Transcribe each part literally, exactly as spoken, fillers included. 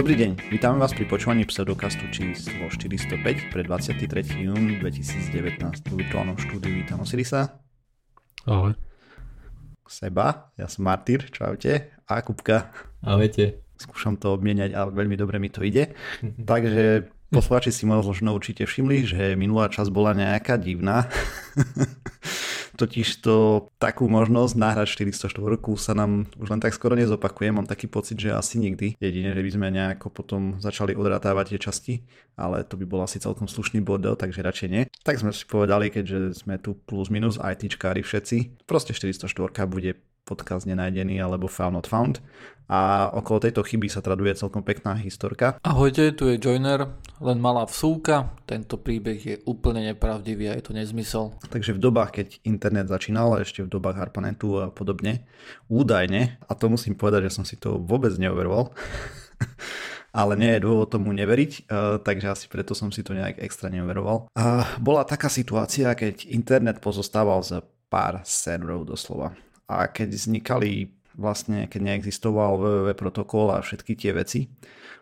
Dobrý deň, vítame vás pri počúvaní pseudokastu číslo štyristopäť pre dvadsiateho tretieho júna dvetisícdevätnásť. V virtuálnom štúdiu vítam Osirisa. Ahoj. Seba, ja som Mártir, čaute. A Kubka. Ahojte. Skúšam to obmieniať a veľmi dobre mi to ide. Takže poslucháči si možno určite všimli, že minulá časť bola nejaká divná. Totižto takú možnosť nahrať štyristoštvorku sa nám už len tak skoro nezopakuje. Mám taký pocit, že asi nikdy. Jedine, že by sme nejako potom začali odratávať tie časti, ale to by bol asi celkom slušný bordel, takže radšej nie. Tak sme si povedali, keďže sme tu plus minus ITčkári všetci, proste štyristoštvorka bude podcast nenájdený alebo found not found. A okolo tejto chyby sa traduje celkom pekná historka. Ahojte, tu je Joiner, len malá vsúka. Tento príbeh je úplne nepravdivý a je to nezmysel. Takže v dobách, keď internet začínal, ešte v dobách ARPANETu a podobne, údajne, a to musím povedať, že som si to vôbec neoveroval, ale nie je dôvod tomu neveriť, takže asi preto som si to nejak extra neoveroval. A bola taká situácia, keď internet pozostával z pár serverov doslova. A keď vznikali, vlastne keď neexistoval www protokol a všetky tie veci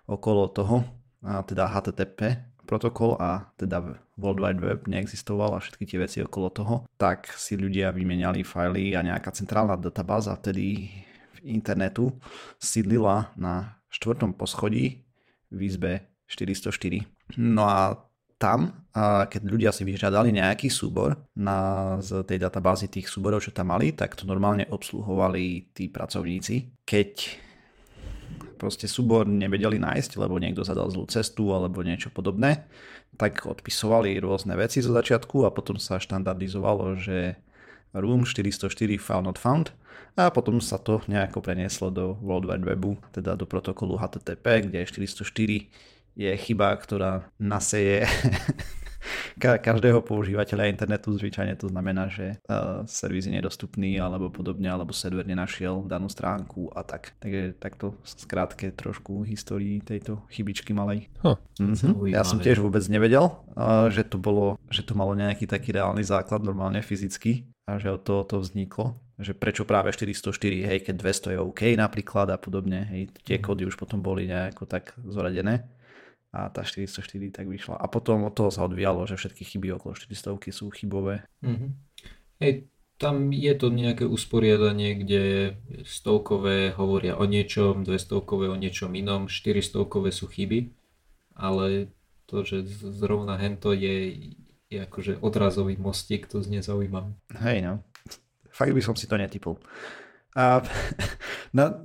okolo toho, a teda há té té pé protokol a teda World Wide Web neexistoval a všetky tie veci okolo toho, tak si ľudia vymenali fajly a nejaká centrálna databáza vtedy v internetu sídlila na štvrtom poschodí v izbe štyristoštyri. No a tam, a keď ľudia si vyžiadali nejaký súbor na, z tej databázy tých súborov, čo tam mali, tak to normálne obsluhovali tí pracovníci. Keď proste súbor nevedeli nájsť, lebo niekto zadal zlú cestu alebo niečo podobné, tak odpisovali rôzne veci zo začiatku a potom sa štandardizovalo, že room štyristoštyri found not found, a potom sa to nejako prenieslo do World Wide Webu, teda do protokolu há té té pé, kde je štyristoštyri je chyba, ktorá naseje každého používateľa internetu. Zvyčajne to znamená, že uh, servis je nedostupný alebo podobne, alebo server nenašiel danú stránku a tak. Takže takto skrátke trošku histórii tejto chybičky malej. Huh. Mm-hmm. Ja som tiež vôbec nevedel, uh, že, to bolo, že to malo nejaký taký reálny základ, normálne fyzicky, a že od toho to vzniklo. Že prečo práve štyristoštyri, hej, keď dvesto je OK napríklad a podobne, hej, tie kódy už potom boli nejako tak zoradené. A tá štyristoštyri tak vyšla. A potom od toho sa odvíjalo, že všetky chyby okolo štyristovky sú chybové. Mm-hmm. Hej, tam je to nejaké usporiadanie, kde stovkové hovoria o niečom, dvestovkové o niečom inom, štyristovkové sú chyby, ale to, že zrovna hento je, je akože odrazový mostík, to nezaujímam. Hej, no. Fakt by som si to netypol. A na...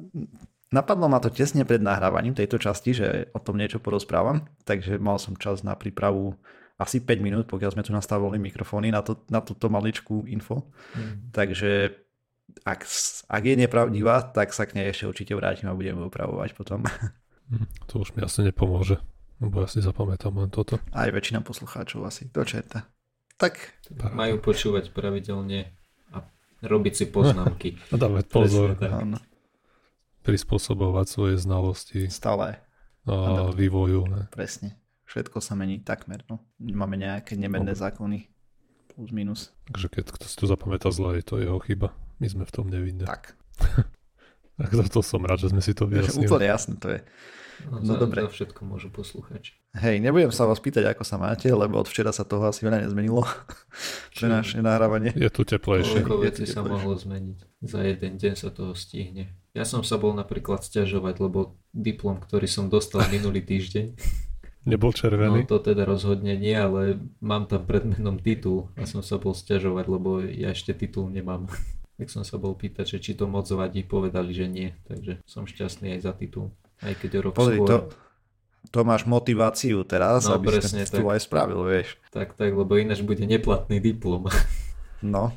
Napadlo ma to tesne pred nahrávaním tejto časti, že o tom niečo porozprávam, takže mal som čas na prípravu asi päť minút, pokiaľ sme tu nastavili mikrofóny na, to, na túto maličkú info. Mm. Takže ak, ak je nepravdivá, tak sa k nej ešte určite vrátim a budeme opravovať potom. To už mi asi nepomôže, lebo ja si zapamätám len toto. Aj väčšina poslucháčov asi, do čerta. Tak. Majú počúvať pravidelne a robiť si poznámky. A dávať pozor. Presne, prispôsobovať svoje znalosti stále a vývoju. Ne? Presne. Všetko sa mení takmer. No. Máme nejaké nemenné zákony. Plus, minus. Takže keď kto si to zapamätá zle, je to jeho chyba. My sme v tom nevinní. Tak. Tak za to som rád, že sme si to vyjasnili. Úplne jasné to je. No, no za, dobre. Za všetko môžu poslúchať. Hej, nebudem sa vás pýtať, ako sa máte, lebo od včera sa toho asi veľa nezmenilo. Pre naše nahrávanie. Je tu teplejšie. Koľko vecí sa mohlo zmeniť. Za jeden deň sa toho stihne. Ja som sa bol napríklad sťažovať, lebo diplom, ktorý som dostal minulý týždeň, nebol červený? No to teda rozhodne nie, ale mám tam pred menom titul a som sa bol sťažovať, lebo ja ešte titul nemám. Tak som sa bol pýtať, že či to moc vadí, povedali, že nie. Takže som šťastný aj za titul, aj keď rok skôr. Pozri, to, to máš motiváciu teraz, no, aby si ten titul aj spravil, vieš. Tak, tak, lebo ináč bude neplatný diplom. No.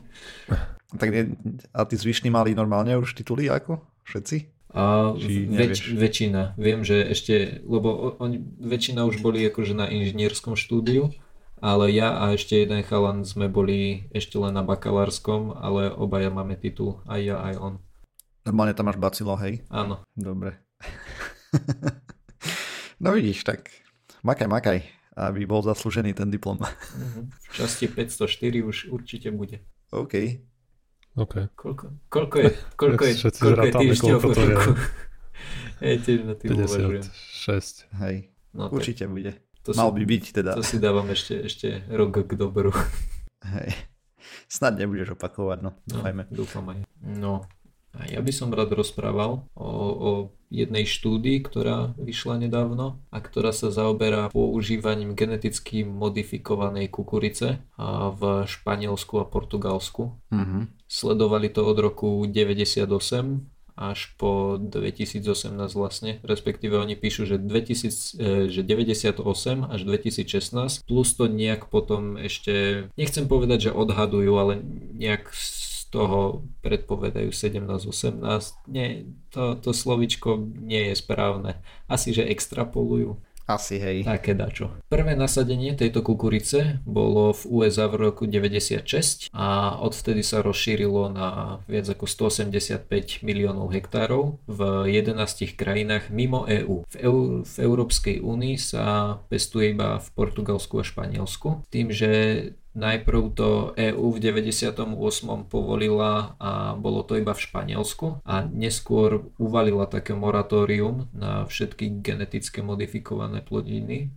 Tak ne, a tí zvyšní mali normálne už tituly ako? Všetci? A väč, väčšina. Viem, že ešte, lebo oni väčšina už boli akože na inžinierskom štúdiu, ale ja a ešte jeden chalan sme boli ešte len na bakalárskom, ale obaja máme titul, aj ja, aj on. Normálne tam máš bacilo, hej? Áno. Dobre. No vidíš, tak makaj, makaj, aby bol zaslúžený ten diplom. V časti päťstoštyri už určite bude. OK. Okay. Koľko, koľko je, koľko je, koľko je týždňov v roku? Ja tiež na tým uvažujem. šesť. Hej, no, určite bude. Mal by byť teda. To si dávam ešte, ešte rok k dobru. Hej, snad nebudeš opakovať, no, dúfajme. No, dúfam aj. No, a ja by som rád rozprával o, o jednej štúdii, ktorá vyšla nedávno a ktorá sa zaoberá používaním geneticky modifikovanej kukurice v Španielsku a Portugalsku. Mm-hmm. Sledovali to od roku deväťdesiatosem až po dvetisícosemnásť vlastne, respektíve oni píšu, že, dvetisíc, že deväťdesiatosem až dvetisícšestnásť, plus to nejak potom ešte, nechcem povedať, že odhadujú, ale nejak z toho predpovedajú sedemnásť osemnásť, nie, to, to slovičko nie je správne, asi že extrapolujú. Asi, hej. Také dačo. Prvé nasadenie tejto kukurice bolo v ú es á v roku deväťdesiatšesť a odvtedy sa rozšírilo na viac ako stoosemdesiatpäť miliónov hektárov v jedenástich krajinách mimo EÚ. V, Eur- v Európskej únii sa pestuje iba v Portugalsku a Španielsku, tým, že najprv to EÚ v deväťdesiatom ôsmom povolila a bolo to iba v Španielsku a neskôr uvalila také moratórium na všetky geneticky modifikované plodiny.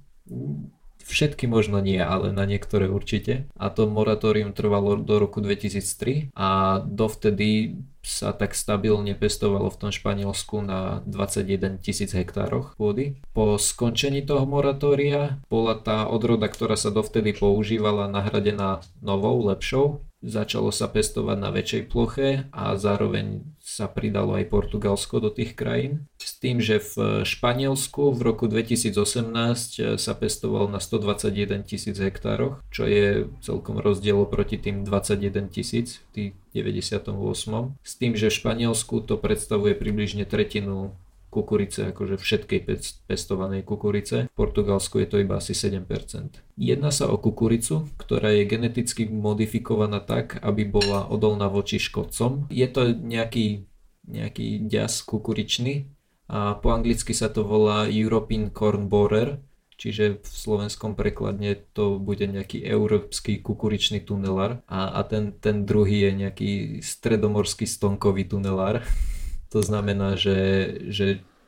Všetky možno nie, ale na niektoré určite. A to moratórium trvalo do roku dvetisíctri a dovtedy sa tak stabilne pestovalo v tom Španielsku na dvadsaťjeden tisíc hektároch pôdy. Po skončení toho moratória bola tá odroda, ktorá sa dovtedy používala, nahradená novou, lepšou. Začalo sa pestovať na väčšej ploche a zároveň sa pridalo aj Portugalsko do tých krajín. S tým, že v Španielsku v roku dvetisícosemnásť sa pestoval na stodvadsaťjeden tisíc hektároch, čo je celkom rozdiel proti tým dvadsaťjeden tisíc v deväťdesiatom ôsmom. S tým, že v Španielsku to predstavuje približne tretinu kukurice, akože všetkej pestovanej kukurice. V Portugalsku je to iba asi sedem percent. Jedná sa o kukuricu, ktorá je geneticky modifikovaná tak, aby bola odolná voči škodcom. Je to nejaký, nejaký ďas kukuričný a po anglicky sa to volá European corn borer, čiže v slovenskom prekladne to bude nejaký európsky kukuričný tunelár a, a ten, ten druhý je nejaký stredomorský stonkový tunelár. To znamená, že, že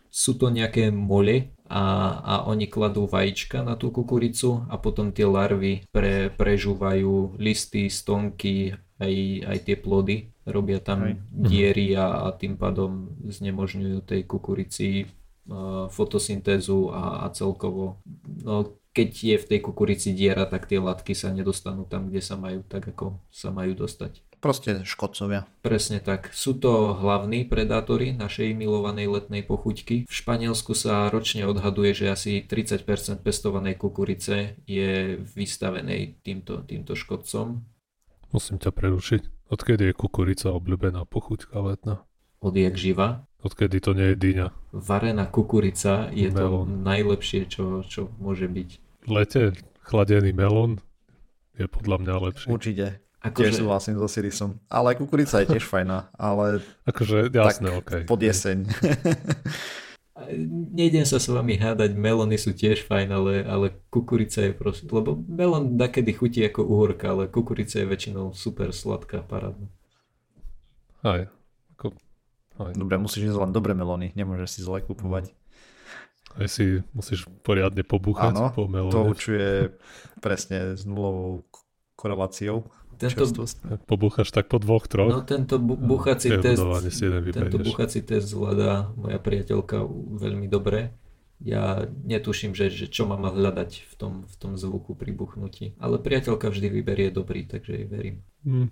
sú to nejaké mole a, a oni kladú vajíčka na tú kukuricu a potom tie larvy pre, prežúvajú listy, stonky, aj, aj tie plody. Robia tam aj diery a, a tým pádom znemožňujú tej kukurici uh, fotosyntézu a, a celkovo. No, keď je v tej kukurici diera, tak tie látky sa nedostanú tam, kde sa majú, tak ako sa majú dostať. Proste škodcovia. Presne tak. Sú to hlavní predátori našej milovanej letnej pochuťky. V Španielsku sa ročne odhaduje, že asi tridsať percent pestovanej kukurice je vystavenej týmto, týmto škodcom. Musím ťa prerušiť. Odkedy je kukurica obľúbená pochuťka letná? Odjak živa. Odkedy to nie je dyňa. Varená kukurica je melón. To najlepšie, čo, čo môže byť. V lete chladený melón je podľa mňa lepšie. Určite. Ako tiež že... súhlasím so Osirisom. Ale kukurica je tiež fajná, ale akože, jasné, tak okay. Pod jeseň. Nejdem sa s vami hádať, melóny sú tiež fajn, ale, ale kukurica je proste, lebo melón dakedy chutí ako uhorka, ale kukurica je väčšinou super sladká, parádna. Aj. Ako... Aj. Dobre, musíš jesť len dobré melóny, nemôžeš si zle kupovať. Aj si musíš poriadne pobúchať ano, po melóne. Áno, to určuje presne s nulovou koreláciou. Tento, pobúchaš tak po dvoch, troch. No tento bu- buchací no, test tento buchací test zvládá moja priateľka veľmi dobre. Ja netuším, že, že čo mám hľadať v tom, v tom zvuku pri buchnutí. Ale priateľka vždy vyberie dobrý, takže jej verím. Mm.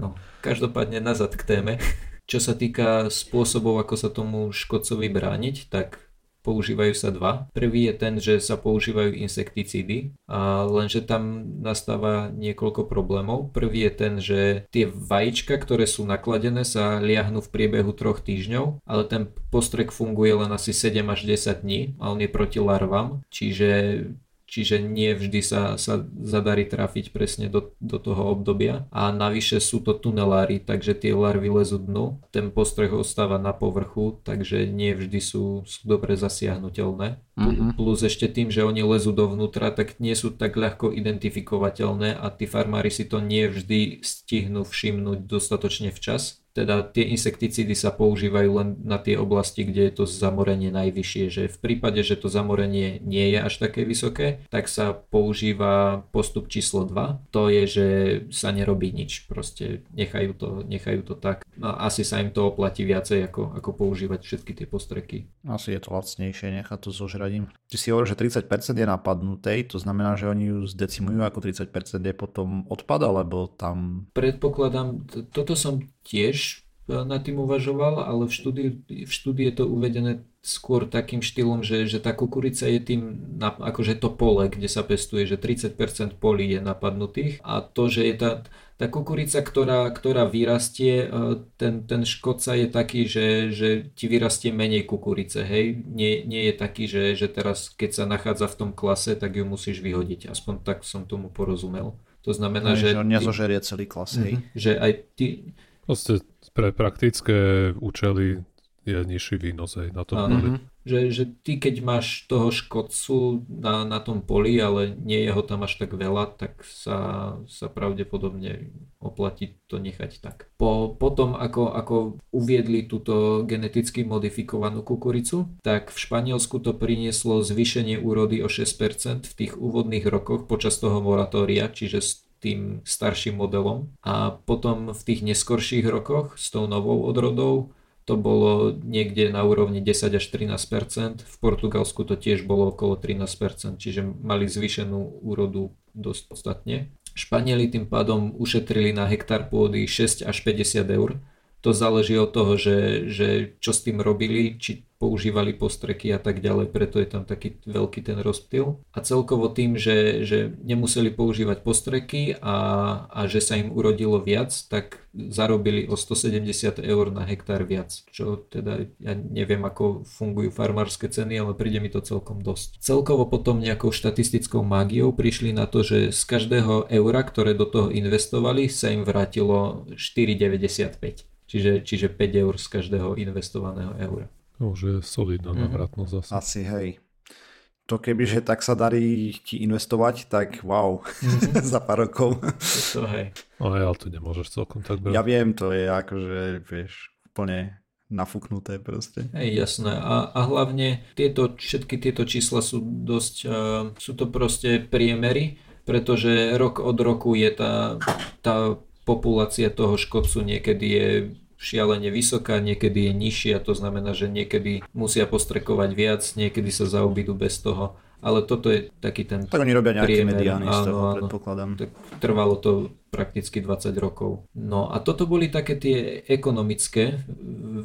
No, každopádne nazad k téme. Čo sa týka spôsobov, ako sa tomu škodcovi brániť, tak používajú sa dva. Prvý je ten, že sa používajú insekticídy, a lenže tam nastáva niekoľko problémov. Prvý je ten, že tie vajíčka, ktoré sú nakladené, sa liahnu v priebehu troch týždňov, ale ten postrek funguje len asi sedem až desať dní a on je proti larvám, čiže... Čiže nie vždy sa, sa zadarí trafiť presne do, do toho obdobia. A navyše sú to tunelári, takže tie larvy lezú dnu. Ten postreh ostáva na povrchu, takže nie vždy sú, sú dobre zasiahnuteľné. Mm-hmm. Plus ešte tým, že oni lezú dovnútra, tak nie sú tak ľahko identifikovateľné a tí farmári si to nie vždy stihnú všimnúť dostatočne včas. teda tie insekticídy sa používajú len na tie oblasti, kde je to zamorenie najvyššie, že v prípade, že to zamorenie nie je až také vysoké, tak sa používa postup číslo dva, to je, že sa nerobí nič, proste nechajú to, nechajú to tak a asi sa im to oplatí viacej, ako, ako používať všetky tie postreky. Asi je to lacnejšie nechať to zožradím. Ty si hovoril, že tridsať percent je napadnutej, to znamená, že oni ju zdecimujú, ako tridsať percent je potom odpad, alebo tam... Predpokladám, t- toto som tiež na tým uvažoval, ale v štúdii, v štúdii je to uvedené skôr takým štýlom, že, že tá kukurica je tým, akože to pole, kde sa pestuje, že tridsať percent polí je napadnutých a to, že je tá, tá kukurica, ktorá, ktorá vyrastie, ten, ten škodca je taký, že, že ti vyrastie menej kukurice, hej, nie, nie je taký, že, že teraz keď sa nachádza v tom klase, tak ju musíš vyhodiť, aspoň tak som tomu porozumel. To znamená, že... že on nezožerie celý klas, hej. Že aj ty... Vlastne pre praktické účely je nižší výnos aj na tom poli. Že, že ty keď máš toho škodcu na, na tom poli, ale nie je ho tam až tak veľa, tak sa, sa pravdepodobne oplatí to nechať tak. Po, potom ako, ako uviedli túto geneticky modifikovanú kukuricu, tak v Španielsku to prinieslo zvýšenie úrody o šesť percent v tých úvodných rokoch počas toho moratória, čiže tým starším modelom a potom v tých neskorších rokoch s tou novou odrodou to bolo niekde na úrovni desať až trinásť percent, v Portugalsku to tiež bolo okolo trinásť percent, čiže mali zvýšenú úrodu dosť podstatne. Španieli tým pádom ušetrili na hektár pôdy šesť až päťdesiat eur. To záleží od toho, že, že čo s tým robili, či používali postreky a tak ďalej, preto je tam taký veľký ten rozptyl. A celkovo tým, že, že nemuseli používať postreky a, a že sa im urodilo viac, tak zarobili o stosedemdesiat eur na hektár viac. Čo teda, ja neviem, ako fungujú farmárske ceny, ale príde mi to celkom dosť. Celkovo potom nejakou štatistickou mágiou prišli na to, že z každého eura, ktoré do toho investovali, sa im vrátilo štyri deväťdesiatpäť. Čiže, čiže päť eur z každého investovaného eura. To už je solidná návratnosť mm. asi. Asi, hej. To kebyže tak sa darí ti investovať, tak wow, mm. za pár rokov. To, to hej. No ale to nemôžeš celkom tak brať. Ja viem, to je akože, vieš, úplne nafúknuté proste. Hej, jasné. A, a hlavne tieto, všetky tieto čísla sú dosť, uh, sú to proste priemery, pretože rok od roku je tá, tá populácia toho škodcu niekedy je šialene vysoká, niekedy je nižšia, to znamená, že niekedy musia postrekovať viac, niekedy sa zaobídu bez toho. Ale toto je taký ten... Tak oni robia nejaké mediány z toho, predpokladám. Trvalo to prakticky dvadsať rokov. No a toto boli také tie ekonomické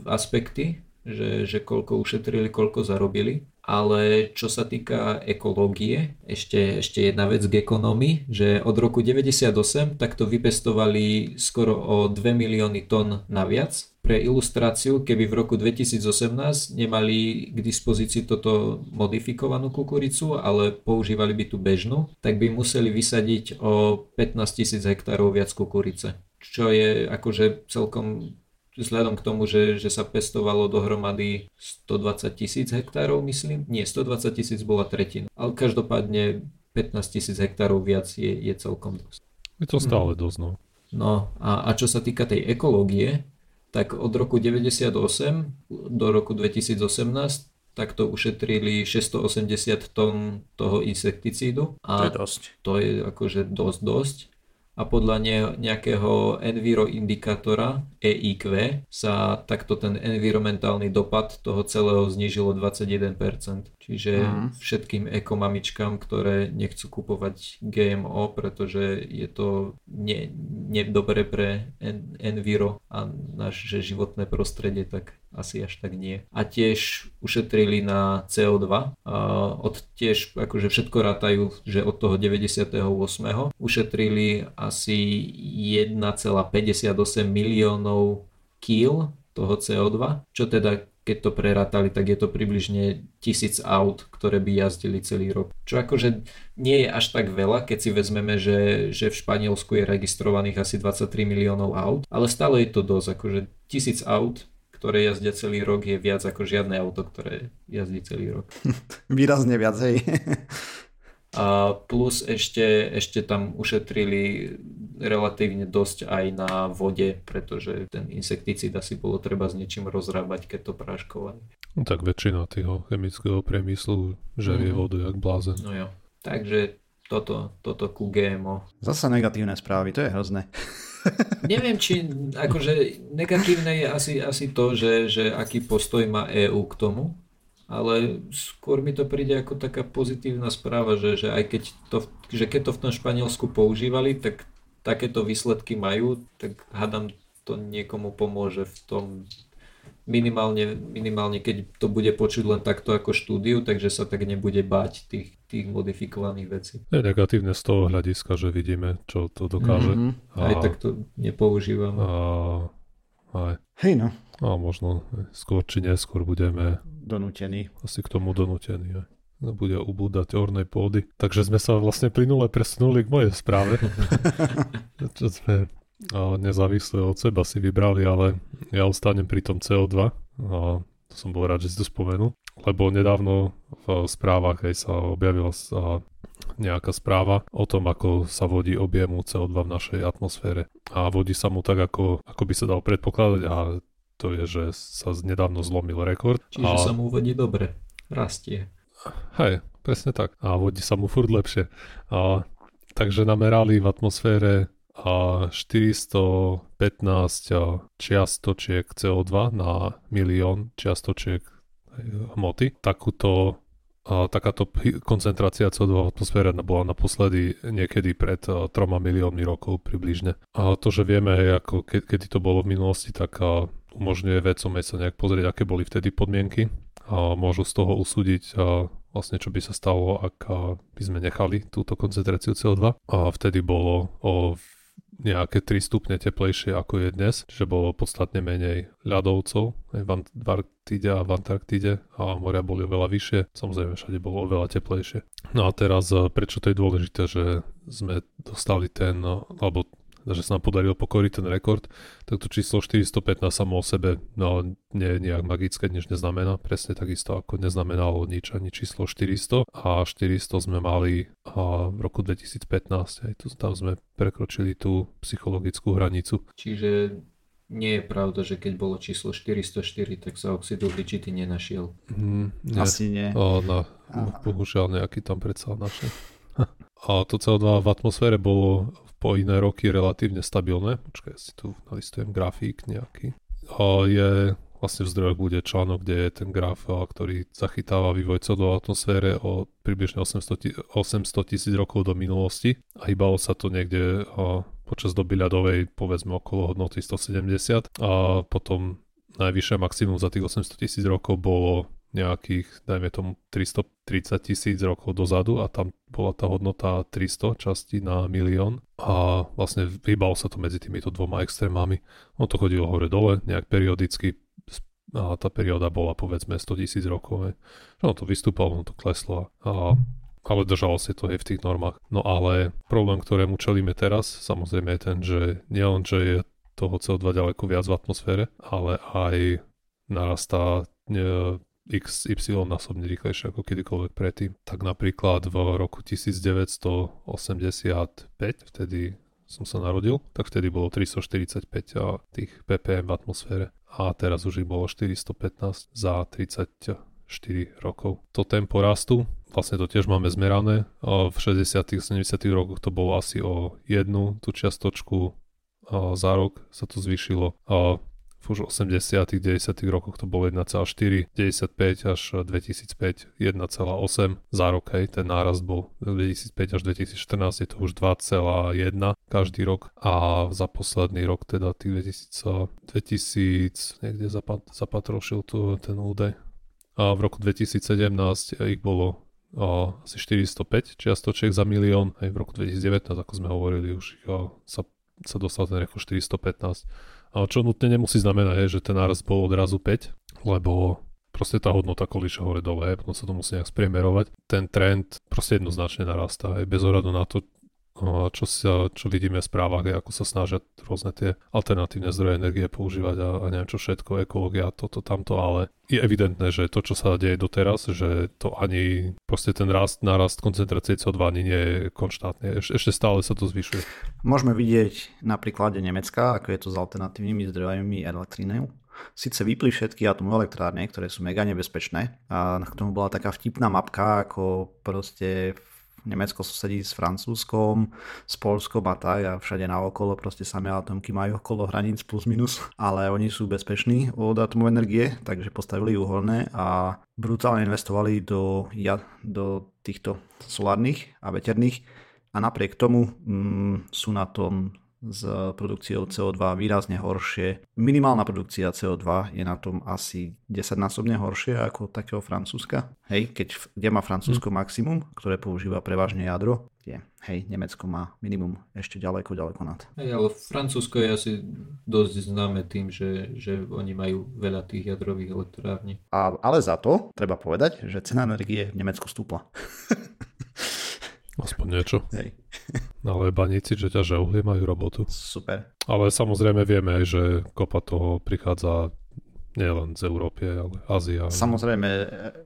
aspekty, že, že koľko ušetrili, koľko zarobili. Ale čo sa týka ekológie, ešte, ešte jedna vec k ekonomii, že od roku deväťdesiatosem takto vypestovali skoro o dva milióny tón naviac. Pre ilustráciu, keby v roku dvetisícosemnásť nemali k dispozícii toto modifikovanú kukuricu, ale používali by tú bežnú, tak by museli vysadiť o pätnásť tisíc hektárov viac kukurice. Čo je akože celkom... Vzhľadom k tomu, že, že sa pestovalo dohromady stodvadsať tisíc hektárov, myslím. Nie, stodvadsať tisíc bola tretina. Ale každopádne pätnásť tisíc hektárov viac je, je celkom dosť. Je to stále dosť, no. No a, a čo sa týka tej ekológie, tak od roku deväťdesiatosem do roku dvetisícosemnásť takto ušetrili šesťstoosemdesiat tón toho insekticídu. A to je dosť. To je akože dosť, dosť. A podľa nejakého enviroindikátora é í kvé sa takto ten environmentálny dopad toho celého znížilo dvadsaťjeden percent. Čiže uh-huh. všetkým ekomamičkám, ktoré nechcú kupovať gé em ó, pretože je to ne, nedobre pre en, enviro a naše životné prostredie, tak asi až tak nie. A tiež ušetrili na cé ó dva. A od tiež, akože všetko rátajú, že od toho deväťdesiatosem ušetrili asi jeden celá päťdesiatosem miliónov kíl toho cé ó dva, čo teda keď to prerátali, tak je to približne tisíc aut, ktoré by jazdili celý rok. Čo akože nie je až tak veľa, keď si vezmeme, že, že v Španielsku je registrovaných asi dvadsaťtri miliónov aut, ale stále je to dosť, akože tisíc aut, ktoré jazdia celý rok, je viac ako žiadne auto, ktoré jazdí celý rok. Výrazne viac, hej. A plus ešte, ešte tam ušetrili relatívne dosť aj na vode, pretože ten insekticíd asi bolo treba s niečím rozrábať, keď to práškovali. No tak väčšina týho chemického priemyslu žerie mm. vodu jak blázen. No jo, takže toto, toto ku gé em ó. Zasa negatívne správy, to je hrozné. Neviem, či akože negatívne je asi, asi to, že, že aký postoj má é ú k tomu, ale skôr mi to príde ako taká pozitívna správa, že, že aj keď to, že keď to v tom Španielsku používali, tak takéto výsledky majú, tak hádam to niekomu pomôže v tom minimálne, minimálne keď to bude počuť len takto ako štúdiu, takže sa tak nebude báť tých tých modifikovaných vecí. Je negatívne z toho hľadiska, že vidíme, čo to dokáže. Mm-hmm. A aj tak to nepoužívame. A aj. Hej no. A možno skôr či neskôr budeme donútení. Asi k tomu donútení. Bude ubúdať ornej pôdy. Takže sme sa vlastne plynule presunuli k mojej správe. Čo sme nezávisle od seba si vybrali, ale ja ostanem pri tom cé ó dva. A to som bol rád, že si to spomenul. Lebo nedávno v správach aj sa objavila sa nejaká správa o tom, ako sa vodí objemu cé ó dva v našej atmosfére. A vodí sa mu tak, ako, ako by sa dal predpokladať, a to je, že sa nedávno zlomil rekord. Čiže a... sa mu vodí dobre, rastie. Hej, presne tak. A vodí sa mu furt lepšie. A, takže namerali v atmosfére a štyristopätnásť čiastočiek cé ó dva na milión čiastočiek hmoty. Takúto, a takáto koncentrácia cé ó dva v atmosfére bola naposledy niekedy pred a, troma miliónmi rokov približne. A to, že vieme, ako ke- kedy to bolo v minulosti, tak a, umožňuje vedcom aj sa nejak pozrieť, aké boli vtedy podmienky. A môžu z toho usúdiť a, vlastne, čo by sa stalo, ak a, by sme nechali túto koncentráciu cé ó dva. A vtedy bolo o nejaké tri stupne teplejšie ako je dnes, čiže bolo podstatne menej ľadovcov v Antarktide a v Antarktide a moria boli oveľa vyššie, samozrejme všade bolo oveľa teplejšie. No a teraz prečo to je dôležité, že sme dostali ten, alebo že sa nám podarilo pokoriť ten rekord, tak to číslo štyristopätnásť samo o sebe no, nie je nejak magické, nič neznamená, presne takisto ako neznamenalo nič ani číslo štyristo, a štyristo sme mali a v roku dvetisícpätnásť, aj tu, tam sme prekročili tú psychologickú hranicu. Čiže nie je pravda, že keď bolo číslo štyristoštyri, tak sa oxid uhličitý nenašiel. Mm, nie. Asi nie. O, no, a... bohužiaľ nejaký tam predsa našiel. A to cé ó dva v atmosfére bolo po iné roky relatívne stabilné. Počkaj, ja si tu nalistujem grafík nejaký. A je, vlastne v zdrojoch bude článok, kde je ten graf, ktorý zachytáva vývoj cé ó dva v atmosfére od približne osemsto tisíc rokov do minulosti. A hýbalo sa to niekde a, počas doby ľadovej, povedzme okolo hodnoty stosedemdesiat. A potom najvyššie maximum za tých osemsto tisíc rokov bolo nejakých, dajme tomu, tristotridsať tisíc rokov dozadu, a tam bola tá hodnota tristo časti na milión a vlastne vybalo sa to medzi týmito dvoma extrémami. Ono to chodilo hore-dole, nejak periodicky, a tá perióda bola povedzme sto tisíc rokov. Ono to vystúpalo, ono to kleslo, a, ale držalo sa to aj v tých normách. No ale problém, ktorému čelíme teraz, samozrejme je ten, že nielen, že je toho cé ó dva ďaleko viac v atmosfére, ale aj narastá e, iks ypsilon násobne rýchlejšie ako kedykoľvek predtým. Tak napríklad v roku devätnásťstoosemdesiatpäť, vtedy som sa narodil, tak vtedy bolo tristoštyridsaťpäť tých ppm v atmosfére a teraz už ich bolo štyristopätnásť za tridsaťštyri rokov. To tempo rastu, vlastne to tiež máme zmerané, v šesťdesiatych sedemdesiatych rokoch to bolo asi o jednu tú čiastočku za rok sa to zvýšilo. Už v osemdesiatych, deväťdesiatych rokoch to bolo jedna celá štyri, deväťdesiatpäť až dvetisícpäť jedna celá osem za rok, hej, ten nárast bol dvetisícpäť až dvetisícštrnásť, je to už dva celá jedna každý rok, a za posledný rok teda tých dvetisíc, dvetisíc niekde zapat, zapatrošil tu ten údaj, a v roku dvetisícsedemnásť ich bolo o, asi štyristopäť čiastočiek za milión, aj v roku dvetisícdevätnásť, ako sme hovorili, už ich, o, sa, sa dostal ten rekord štyristopätnásť. A čo nutne nemusí znamenať, že ten náraz bol odrazu päť, lebo proste tá hodnota kolíša hore dole, potom sa to musí nejak spriemerovať. Ten trend proste jednoznačne narastá, aj bez ohľadu na to, čo, sa, čo vidíme v správach, ako sa snažia rôzne tie alternatívne zdroje energie používať a, a neviem čo všetko, ekológia, toto, tamto, ale je evidentné, že to, čo sa deje doteraz, že to ani proste ten rast, nárast koncentrácie cé o dva ani nie je konštantný. Eš, ešte stále sa to zvyšuje. Môžeme vidieť na príklade Nemecka, ako je to s alternatívnymi zdrojmi elektrinou. Sice vypli všetky atomové elektrárne, ktoré sú mega nebezpečné, a k tomu bola taká vtipná mapka, ako proste Nemecko susedí s Francúzskom, s Polskom a tak a všade naokolo proste samé atomky majú okolo hraníc plus minus, ale oni sú bezpeční od atomovej energie, takže postavili uholné a brutálne investovali do, do týchto solárnych a veterných a napriek tomu mm, sú na tom s produkciou cé o dva výrazne horšie. Minimálna produkcia cé o dva je na tom asi desaťnásobne horšie ako takého Francúzska. Hej, keď kde má Francúzsko hmm. maximum, ktoré používa prevažne jadro, je, hej, Nemecko má minimum ešte ďaleko, ďaleko nad. Hej, ale Francúzsko je asi dosť známe tým, že, že oni majú veľa tých jadrových elektrární. A, ale za to treba povedať, že cena energie v Nemecku stúpla. Aspoň niečo. Hej. Ale baníci, že ťažia uhlie, majú robotu. Super. Ale samozrejme vieme aj, že kopa toho prichádza nielen z Európy, ale Ázia. Samozrejme.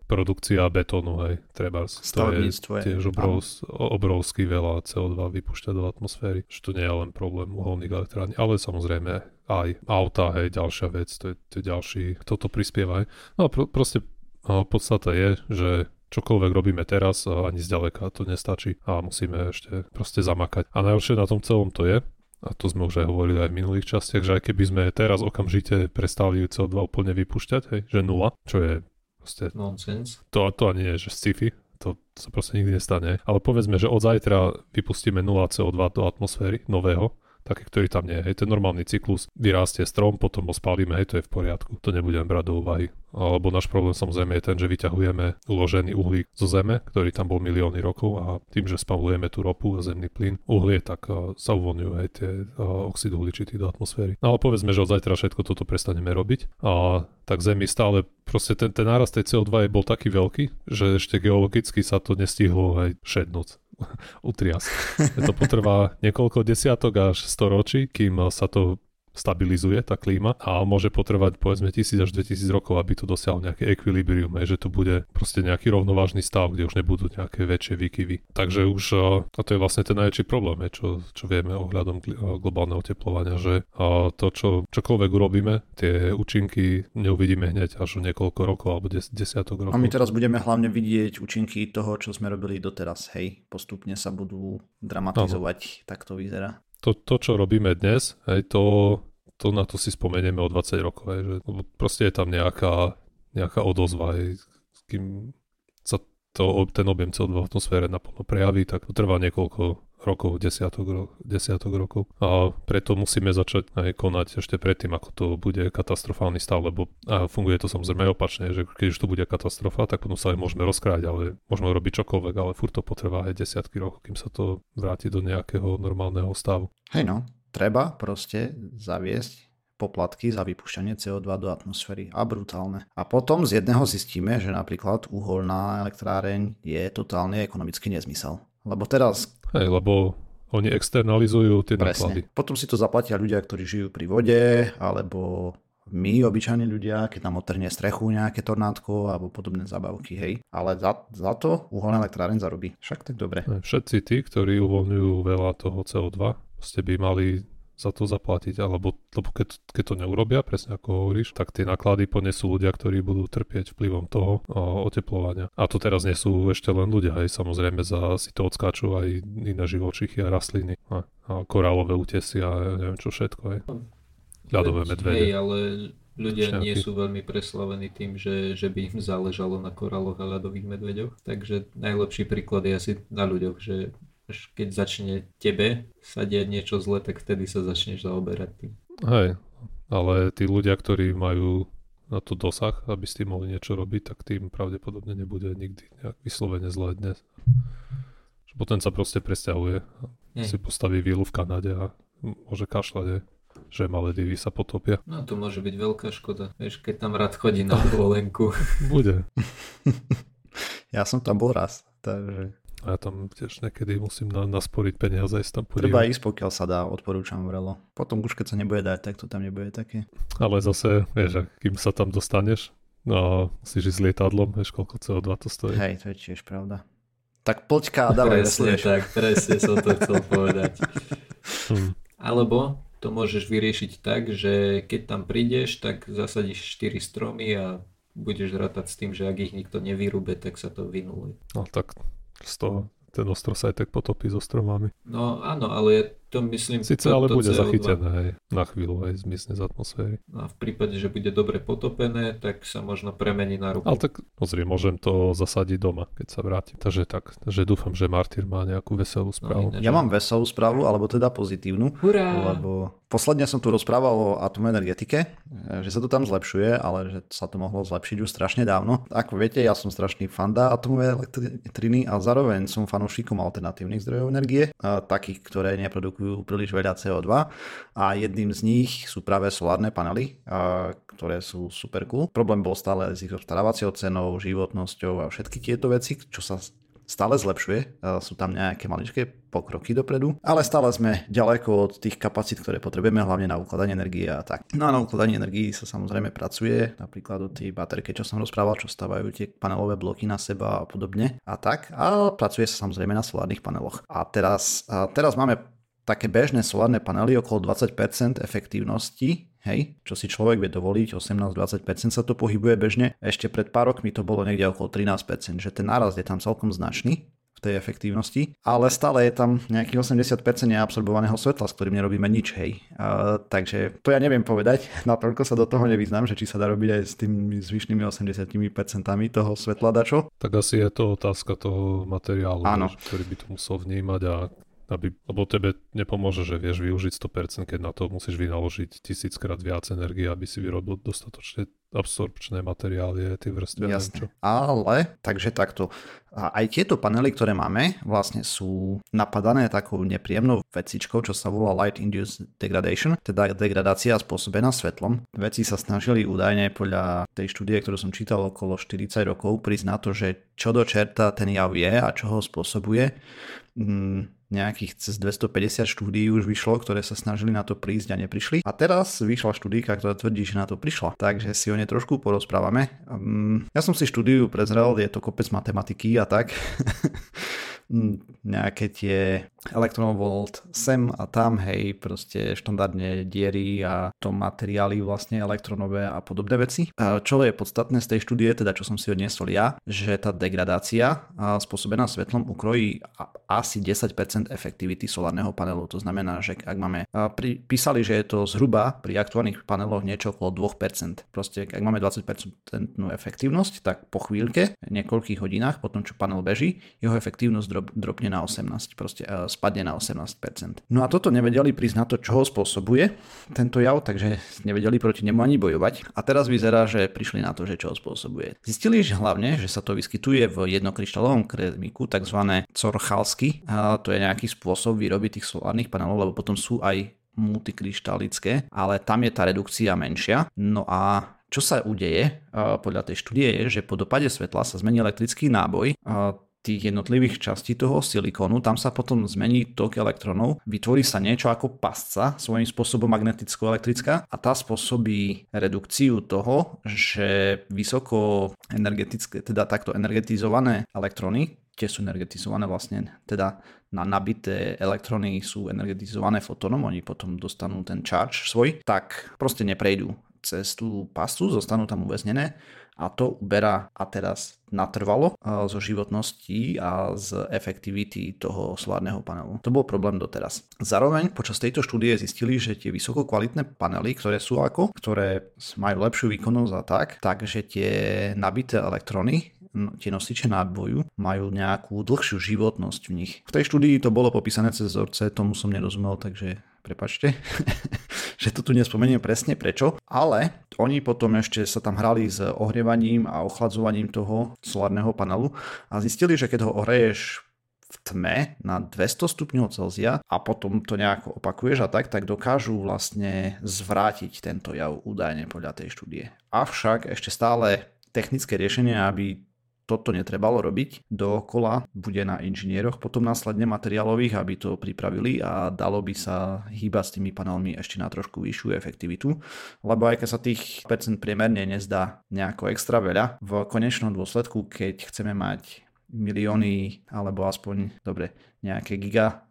Produkcia betónu, hej, trebárs. To je tiež obrovs, obrovský veľa cé o dva vypúšťa do atmosféry. Že to nie je len problém uholných elektrární, ale samozrejme aj auta, hej, ďalšia vec, to je, to je ďalší, kto to prispieva. Hej. No a pro, proste podstata je, že čokoľvek robíme teraz, ani zďaleka to nestačí a musíme ešte proste zamakať. A najhoršie na tom celom to je, a to sme už aj hovorili aj v minulých častiach, že aj keby sme teraz okamžite prestali cé o dva úplne vypúšťať, hej, že nula, čo je proste nonsense. To, to ani nie je, že sci-fi, to sa proste nikdy nestane. Ale povedzme, že od zajtra vypustíme nula cé o dva do atmosféry nového, taký, ktorý tam nie je. Hej, ten normálny cyklus, vyrastie strom, potom ho spálime, hej, to je v poriadku, to nebudeme brať do úvahy. Alebo náš problém samozrejme je ten, že vyťahujeme uložený uhlík zo zeme, ktorý tam bol milióny rokov a tým, že spalujeme tú ropu a zemný plyn, uhlie, tak uh, sa uvoľňujú aj tie uh, oxid uhličitý do atmosféry. No ale povedzme, že od zajtra všetko toto prestaneme robiť a tak zemi stále, proste ten, ten nárast tej cé o dva bol taký veľký, že ešte geologicky sa to nestihlo aj šednúť. Utriasť. To potrvá niekoľko desiatok až storočí, kým sa to stabilizuje, tá klíma, a môže potrvať povedzme tisíc až dvetisíc rokov, aby to dosiahlo nejaké ekvilibrium, že to bude proste nejaký rovnovážny stav, kde už nebudú nejaké väčšie výkyvy. Takže už a to je vlastne ten najväčší problém, čo, čo vieme ohľadom globálneho oteplovania, že to, čo čokoľvek urobíme, tie účinky neuvidíme hneď až o niekoľko rokov alebo des, desiatok rokov. A my teraz budeme hlavne vidieť účinky toho, čo sme robili doteraz, hej, postupne sa budú dramatizovať, tak to vyzerá. To, to, čo robíme dnes, hej, to, to na to si spomenieme o dvadsať rokov. Hej, že proste je tam nejaká, nejaká odozva. Hej, kým sa to, ten objem cé o dva v atmosfére naplno prejaví, tak to trvá niekoľko rokov, desiatok, desiatok rokov. A preto musíme začať aj konať ešte predtým, ako to bude katastrofálny stav, lebo funguje to samozrejme opačne, že keď už to bude katastrofa, tak potom sa aj môžeme rozkráť, ale môžeme robiť čokoľvek, ale furt to potrvá aj desiatky rokov, kým sa to vráti do nejakého normálneho stavu. Hej no, treba proste zaviesť poplatky za vypúšťanie cé o dva do atmosféry a brutálne. A potom z jedného zistíme, že napríklad uholná elektráreň je totálne ekonomický nezmysel. Lebo teraz... Hej, lebo oni externalizujú tie náklady. Potom si to zaplatia ľudia, ktorí žijú pri vode, alebo my, obyčajní ľudia, keď nám otrhne strechu nejaké tornádko alebo podobné zabavky, hej. Ale za, za to uholná elektráreň zarobí. Však tak dobre. Všetci tí, ktorí uvoľňujú veľa toho cé o dva, ste by mali za to zaplatiť, alebo lebo keď, keď to neurobia, presne ako hovoríš, tak tie náklady ponesú ľudia, ktorí budú trpieť vplyvom toho o, oteplovania. A to teraz nie sú ešte len ľudia, aj samozrejme za si to odskáču aj iné živočichy a rastliny. A, a korálové útesy a ja neviem čo všetko. Aj. Ľadové medvede. Hej, ale ľudia nie sú veľmi preslavení tým, že, že by im záležalo na koráloch a ľadových medveďoch. Takže najlepší príklad je asi na ľuďoch, že až keď začne tebe sa diať niečo zle, tak vtedy sa začneš zaoberať tým. Hej, ale tí ľudia, ktorí majú na to dosah, aby s tým mohli niečo robiť, tak tým pravdepodobne nebude nikdy nejak vyslovene zle dnes. Potom sa proste presťahuje. Hej. Si postaví vílu v Kanade a môže kašľať, že malé divy sa potopia. No to môže byť veľká škoda, vieš, keď tam rád chodí na dovolenku. Bude. Ja som tam bol raz, takže... a ja tam tiež niekedy musím na, nasporiť peniaze, aj tam podívať. Treba ísť, pokiaľ sa dá, odporúčam vrelo. Potom už keď sa nebude dať, tak to tam nebude také. Ale zase, vieš, kým sa tam dostaneš, no, musíš ísť s lietadlom, vieš, koľko cé ó dva to stojí. Hej, to je tiež pravda. Tak poďka a dávaj. Presne tak, presne som to chcel povedať. Hmm. Alebo to môžeš vyriešiť tak, že keď tam prídeš, tak zasadíš štyri stromy a budeš rátať s tým, že ak ich nikto nevyrúbe, tak sa to vynuluje. No tak z toho ten ostrov sa aj tak potopí so stromami. No áno, ale ja to myslím... Sice to, ale to bude cé ó dva zachytené aj na chvíľu, aj zmizne z atmosféry. No a v prípade, že bude dobre potopené, tak sa možno premení na ruku. Ale tak pozri, môžem to zasadiť doma, keď sa vrátim. Takže tak, takže dúfam, že Mártir má nejakú veselú správu. No, ja mám veselú správu, alebo teda pozitívnu. Hurá! Lebo posledne som tu rozprával o atomovej energetike, že sa to tam zlepšuje, ale že sa to mohlo zlepšiť už strašne dávno. Ako viete, ja som strašný fanda atomovej elektriny a zároveň som fanúšikom alternatívnych zdrojov energie, takých, ktoré neprodukujú príliš veľa cé ó dva. A jedným z nich sú práve solárne panely, ktoré sú super cool. Problém bol stále s ich obstarávacou cenou, životnosťou a všetky tieto veci, čo sa stále zlepšuje, sú tam nejaké maličké pokroky dopredu, ale stále sme ďaleko od tých kapacít, ktoré potrebujeme, hlavne na ukladanie energie a tak. No a na ukladanie energií sa samozrejme pracuje, napríklad o tej baterke, čo som rozprával, čo stavajú tie panelové bloky na seba a podobne a tak, a pracuje sa samozrejme na solárnych paneloch. A teraz, a teraz máme také bežné solárne panely okolo dvadsať percent efektívnosti. Hej, čo si človek vie dovoliť, osemnásť až dvadsať percent sa to pohybuje bežne. Ešte pred pár rokmi to bolo niekde okolo trinásť percent, že ten nárast je tam celkom značný v tej efektívnosti, ale stále je tam nejakých osemdesiat percent neabsorbovaného svetla, s ktorým nerobíme nič, hej. Uh, takže to ja neviem povedať, natoľko sa do toho nevyznám, že či sa dá robiť aj s tými zvyšnými osemdesiat percent toho svetla dačo. Tak asi je to otázka toho materiálu, áno, ktorý by to musel vnímať a... Aby, lebo tebe nepomôže, že vieš využiť sto percent, keď na to musíš vynaložiť tisíckrát viac energie, aby si vyrobil dostatočne absorpčné materiály, tie vrstvy. Jasne, ale takže takto. A aj tieto panely, ktoré máme, vlastne sú napadané takou nepríjemnou vecičkou, čo sa volá Light Induced Degradation, teda degradácia spôsobená svetlom. Veci sa snažili údajne podľa tej štúdie, ktorú som čítal okolo štyridsať rokov, prísť na to, že čo do čerta ten jav je a čo ho spôsobuje. Mm, nejakých cez dvestopäťdesiat štúdií už vyšlo, ktoré sa snažili na to prísť a neprišli. A teraz vyšla štúdíka, ktorá tvrdí, že na to prišla. Takže si o nej trošku porozprávame. Um, ja som si štúdiu prezrel, je to kopec matematiky a tak. Nejaké tie elektronvolt sem a tam, hej, proste štandardne diery a to materiály vlastne elektronové a podobné veci. Čo je podstatné z tej štúdie, teda čo som si odniesol ja, že tá degradácia spôsobená svetlom ukrojí asi desať percent efektivity solárneho panelu. To znamená, že ak máme, písali, že je to zhruba pri aktuálnych paneloch niečo okolo dva percent. Proste ak máme dvadsať percent efektívnosť, tak po chvíľke, niekoľkých hodinách, potom čo panel beží, jeho efektívnosť dropne na osemnásť, proste spadne na osemnásť percent. No a toto nevedeli prísť na to, čo ho spôsobuje tento jav, takže nevedeli proti nemu ani bojovať. A teraz vyzerá, že prišli na to, že čo ho spôsobuje. Zistili že hlavne, že sa to vyskytuje v jednokryštálovom kremíku, takzvané Czochralski. A to je nejaký spôsob výroby tých solárnych panelov, lebo potom sú aj multikryštálické, ale tam je tá redukcia menšia. No a čo sa udeje podľa tej štúdie je, že po dopade svetla sa zmení elektrický náboj tých jednotlivých častí toho silikónu, tam sa potom zmení tok elektronov, vytvorí sa niečo ako pasca, svojím spôsobom magneticko-elektrická, a tá spôsobí redukciu toho, že vysoko energetické, teda takto energetizované elektróny, tie sú energetizované vlastne, teda na nabité elektróny sú energetizované fotónom, oni potom dostanú ten charge svoj, tak proste neprejdú cez tú pascu, zostanú tam uväznené. A to uberá a teraz natrvalo zo životnosti a z efektivity toho solárneho panelu. To bol problém doteraz. Zároveň počas tejto štúdie zistili, že tie vysokokvalitné panely, ktoré sú ako, ktoré majú lepšiu výkonnosť a tak, takže tie nabité elektróny, tie nosiče náboju, majú nejakú dlhšiu životnosť v nich. V tej štúdii to bolo popísané cez vzorce, tomu som nerozumel, takže prepáčte, že to tu nespomeniem presne prečo, ale oni potom ešte sa tam hrali s ohrievaním a ochladzovaním toho solárneho panelu a zistili, že keď ho ohreješ v tme na dvesto stupňov Celzia a potom to nejako opakuješ a tak, tak dokážu vlastne zvrátiť tento jav údajne podľa tej štúdie. Avšak ešte stále technické riešenie, aby toto netrebalo robiť dookola, bude na inžinieroch, potom následne materiálových, aby to pripravili a dalo by sa hýbať s tými panelmi ešte na trošku vyššiu efektivitu, lebo aj keď sa tých percent priemerne nezdá nejako extra veľa, v konečnom dôsledku, keď chceme mať milióny alebo aspoň dobre nejaké giga,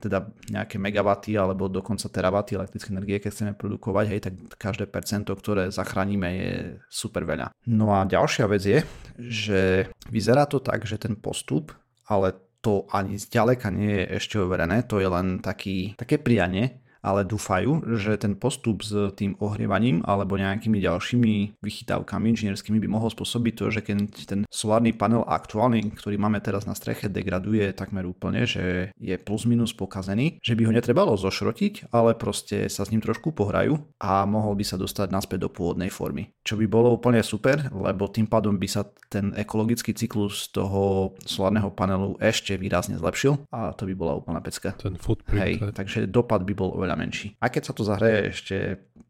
teda nejaké megawaty alebo dokonca teravaty elektrické energie, keď chceme produkovať, hej, tak každé percento, ktoré zachránime, je super veľa. No a ďalšia vec je, že vyzerá to tak, že ten postup, ale to ani zďaleka nie je ešte overené, to je len taký, také prianie, ale dúfajú, že ten postup s tým ohrievaním alebo nejakými ďalšími vychytávkami inžinierskými by mohol spôsobiť to, že keď ten solárny panel aktuálny, ktorý máme teraz na streche, degraduje takmer úplne, že je plus minus pokazený, že by ho netrebalo zošrotiť, ale proste sa s ním trošku pohrajú a mohol by sa dostať naspäť do pôvodnej formy. Čo by bolo úplne super, lebo tým pádom by sa ten ekologický cyklus toho solárneho panelu ešte výrazne zlepšil a to by bola úplná pecka. Ten footprint. Hej, takže dopad by bol oveľa menší. A keď sa to zahreje ešte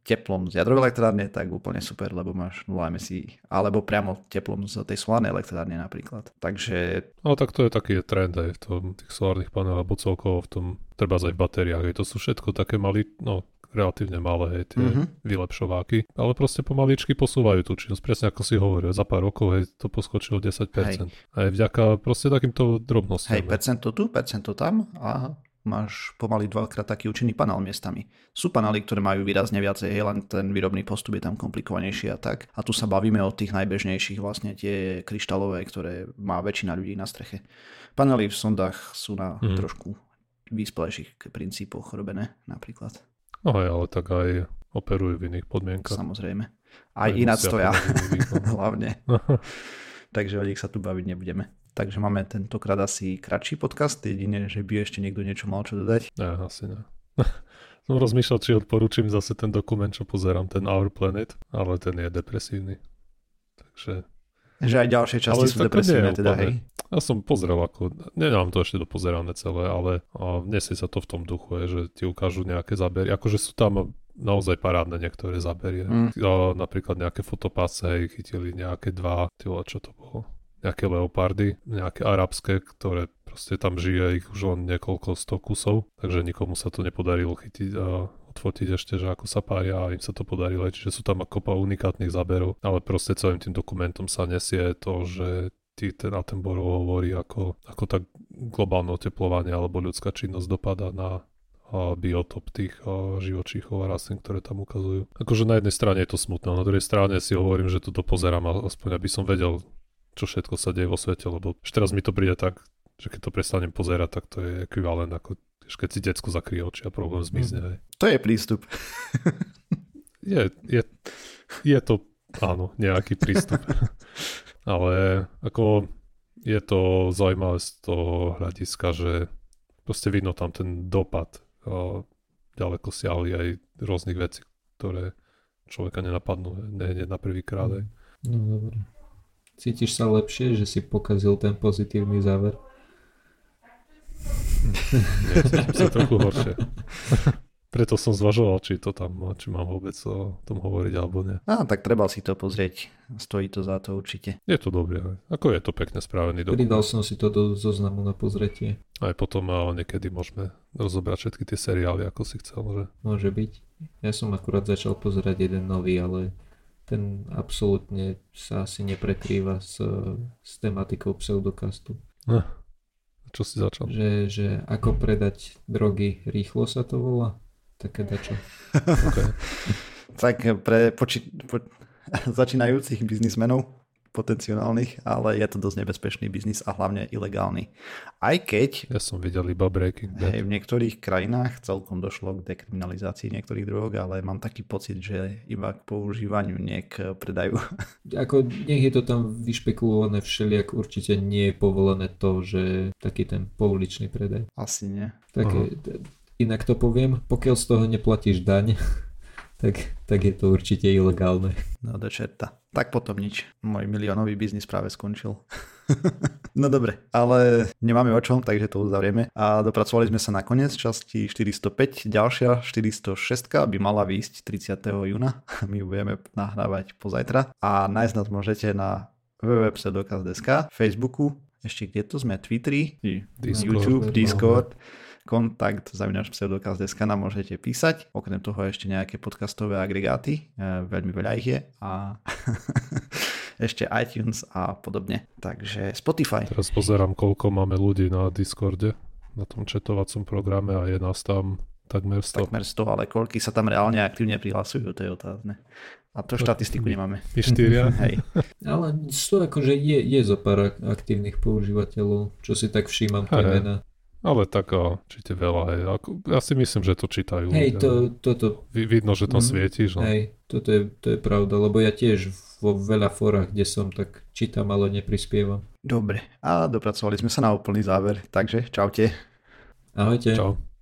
teplom z jadrovej elektrárne, tak úplne super, lebo máš nula emisí. Alebo priamo teplom z tej solárnej elektrárne napríklad. Takže... No tak to je taký trend aj v tom, tých solárnych panelov, alebo celkovo v tom, treba aj v batériách. Aj to sú všetko také malé, no relatívne malé, hej, tie mm-hmm. vylepšováky. Ale proste pomaličky posúvajú tú činnosť. Presne ako si hovoril, za pár rokov, hej, to poskočilo desať percent. Hej. Aj vďaka proste takýmto drobnostiam. Hej, percento tu, percento tam a... máš pomaly dvakrát taký účinný panel miestami. Sú panely, ktoré majú výrazne viacej, hej, len ten výrobný postup je tam komplikovanejší a tak. A tu sa bavíme o tých najbežnejších, vlastne tie kryštálové, ktoré má väčšina ľudí na streche. Panely v sondách sú na mm. trošku vyspelejších princípoch robené napríklad. No hej, ale tak aj operujú v iných podmienkach. Samozrejme. Aj, aj ináč stoja. Hlavne. Takže o nich sa tu baviť nebudeme. Takže máme tentokrát asi kratší podcast, jedine, že by ešte niekto niečo mal čo dodať. Ja, asi ne. Som rozmýšľal, či odporúčim zase ten dokument, čo pozerám, ten Our Planet, ale ten je depresívny. Takže... Že aj ďalšie časti ale sú depresívne, teda úplne. Hej? Ja som pozrel, ako, nemám to ešte dopozerané celé, ale nesie sa to v tom duchu, je, že ti ukážu nejaké zábery, akože sú tam... naozaj parádne niektoré zaberie. Mm. Napríklad nejaké fotopásce chytili nejaké dva, tyhle, čo to bolo? Nejaké leopardy, nejaké arabské, ktoré proste tam žije ich už len niekoľko sto kusov, takže nikomu sa to nepodarilo chytiť a odfotiť ešte, že ako sa pária a im sa to podarilo, čiže sú tam kopa unikátnych záberov, ale proste celým tým dokumentom sa nesie to, že ti ten Attenborough hovorí, ako, ako tak globálne oteplovanie alebo ľudská činnosť dopadá na a biotop tých a živočíchov a rastlín, ktoré tam ukazujú. Akože na jednej strane je to smutné, na druhej strane si hovorím, že toto pozerám aspoň, aby som vedel, čo všetko sa deje vo svete, lebo ešte raz mi to príde tak, že keď to prestanem pozerať, tak to je ekvivalent ako keď si decko zakrie oči a problém zmizne. Mm. To je prístup. je, je, je to, áno, nejaký prístup. Ale ako je to zaujímavé z toho hľadiska, že proste vidno tam ten dopad ďaleko siahli aj rôznych vecí, ktoré človeka nenapadnú, nie na prvýkrát aj. No dobré. Cítiš sa lepšie, že si pokazil ten pozitívny záver? Nie, cítim sa trochu horšie. Preto som zvažoval, či to tam, či mám vôbec o tom hovoriť alebo nie. Á, tak treba si to pozrieť. Stojí to za to určite. Je to dobré. Ako je to pekne spravený dokument. Pridal som si to do zoznamu na pozretie. Aj potom niekedy môžeme rozobrať všetky tie seriály, ako si chcel, že? Môže byť. Ja som akurát začal pozerať jeden nový, ale ten absolútne sa asi neprekrýva s, s tematikou pseudokastu. Eh, čo si začal? Že, že ako predať drogy, rýchlo sa to volá? Také dačo. Okay. Tak pre poči- po- začínajúcich biznismenov potenciálnych, ale je to dosť nebezpečný biznis a hlavne ilegálny. Aj keď... Ja som videl iba Breaking Bad. Hej, v niektorých krajinách celkom došlo k dekriminalizácii niektorých drog, ale mám taký pocit, že iba k používaniu, nie k predajú. Ako nech je to tam vyšpekulované všelijak, určite nie je povolené to, že taký ten pouličný predaj. Asi nie. Také... Uh-huh. Inak to poviem, pokiaľ z toho neplatíš daň, tak, tak je to určite ilegálne. No do čerta. Tak potom nič. Môj miliónový biznis práve skončil. No dobre, ale nemáme o čom, takže to uzavrieme. A dopracovali sme sa na koniec časti štyristopäť. Ďalšia štyristošesť by mala výjsť tridsiateho júna. My ju budeme nahrávať pozajtra. A nájsť nás môžete na w w w bodka sedokaz bodka es ká, Facebooku, ešte kde to sme, Twitteri, Discord, YouTube, Discord, kontakt zavináč pseudokaz bodka es ká nám môžete písať. Okrem toho ešte nejaké podcastové agregáty, veľmi veľa ich je a ešte iTunes a podobne. Takže Spotify. Teraz pozerám, koľko máme ľudí na Discorde, na tom četovacom programe a je nás tam takmer sto. Takmer sto, ale koľky sa tam reálne aktívne prihlasujú, to je otázne. A to štatistiku nemáme. I štyria. Hej. Ale to akože je, je zo pár aktívnych používateľov, čo si tak všímam. Hej, mená. Ale tak určite veľa. Hej. Ako, ja si myslím, že to čítajú. Hej, to, toto. Vidno, že tam mm, svietíš. No. Hej, toto je, to je pravda, lebo ja tiež vo veľa fórach, kde som, tak čítam, ale neprispievam. Dobre, a dopracovali sme sa na úplný záver, takže čaute. Ahojte. Čau.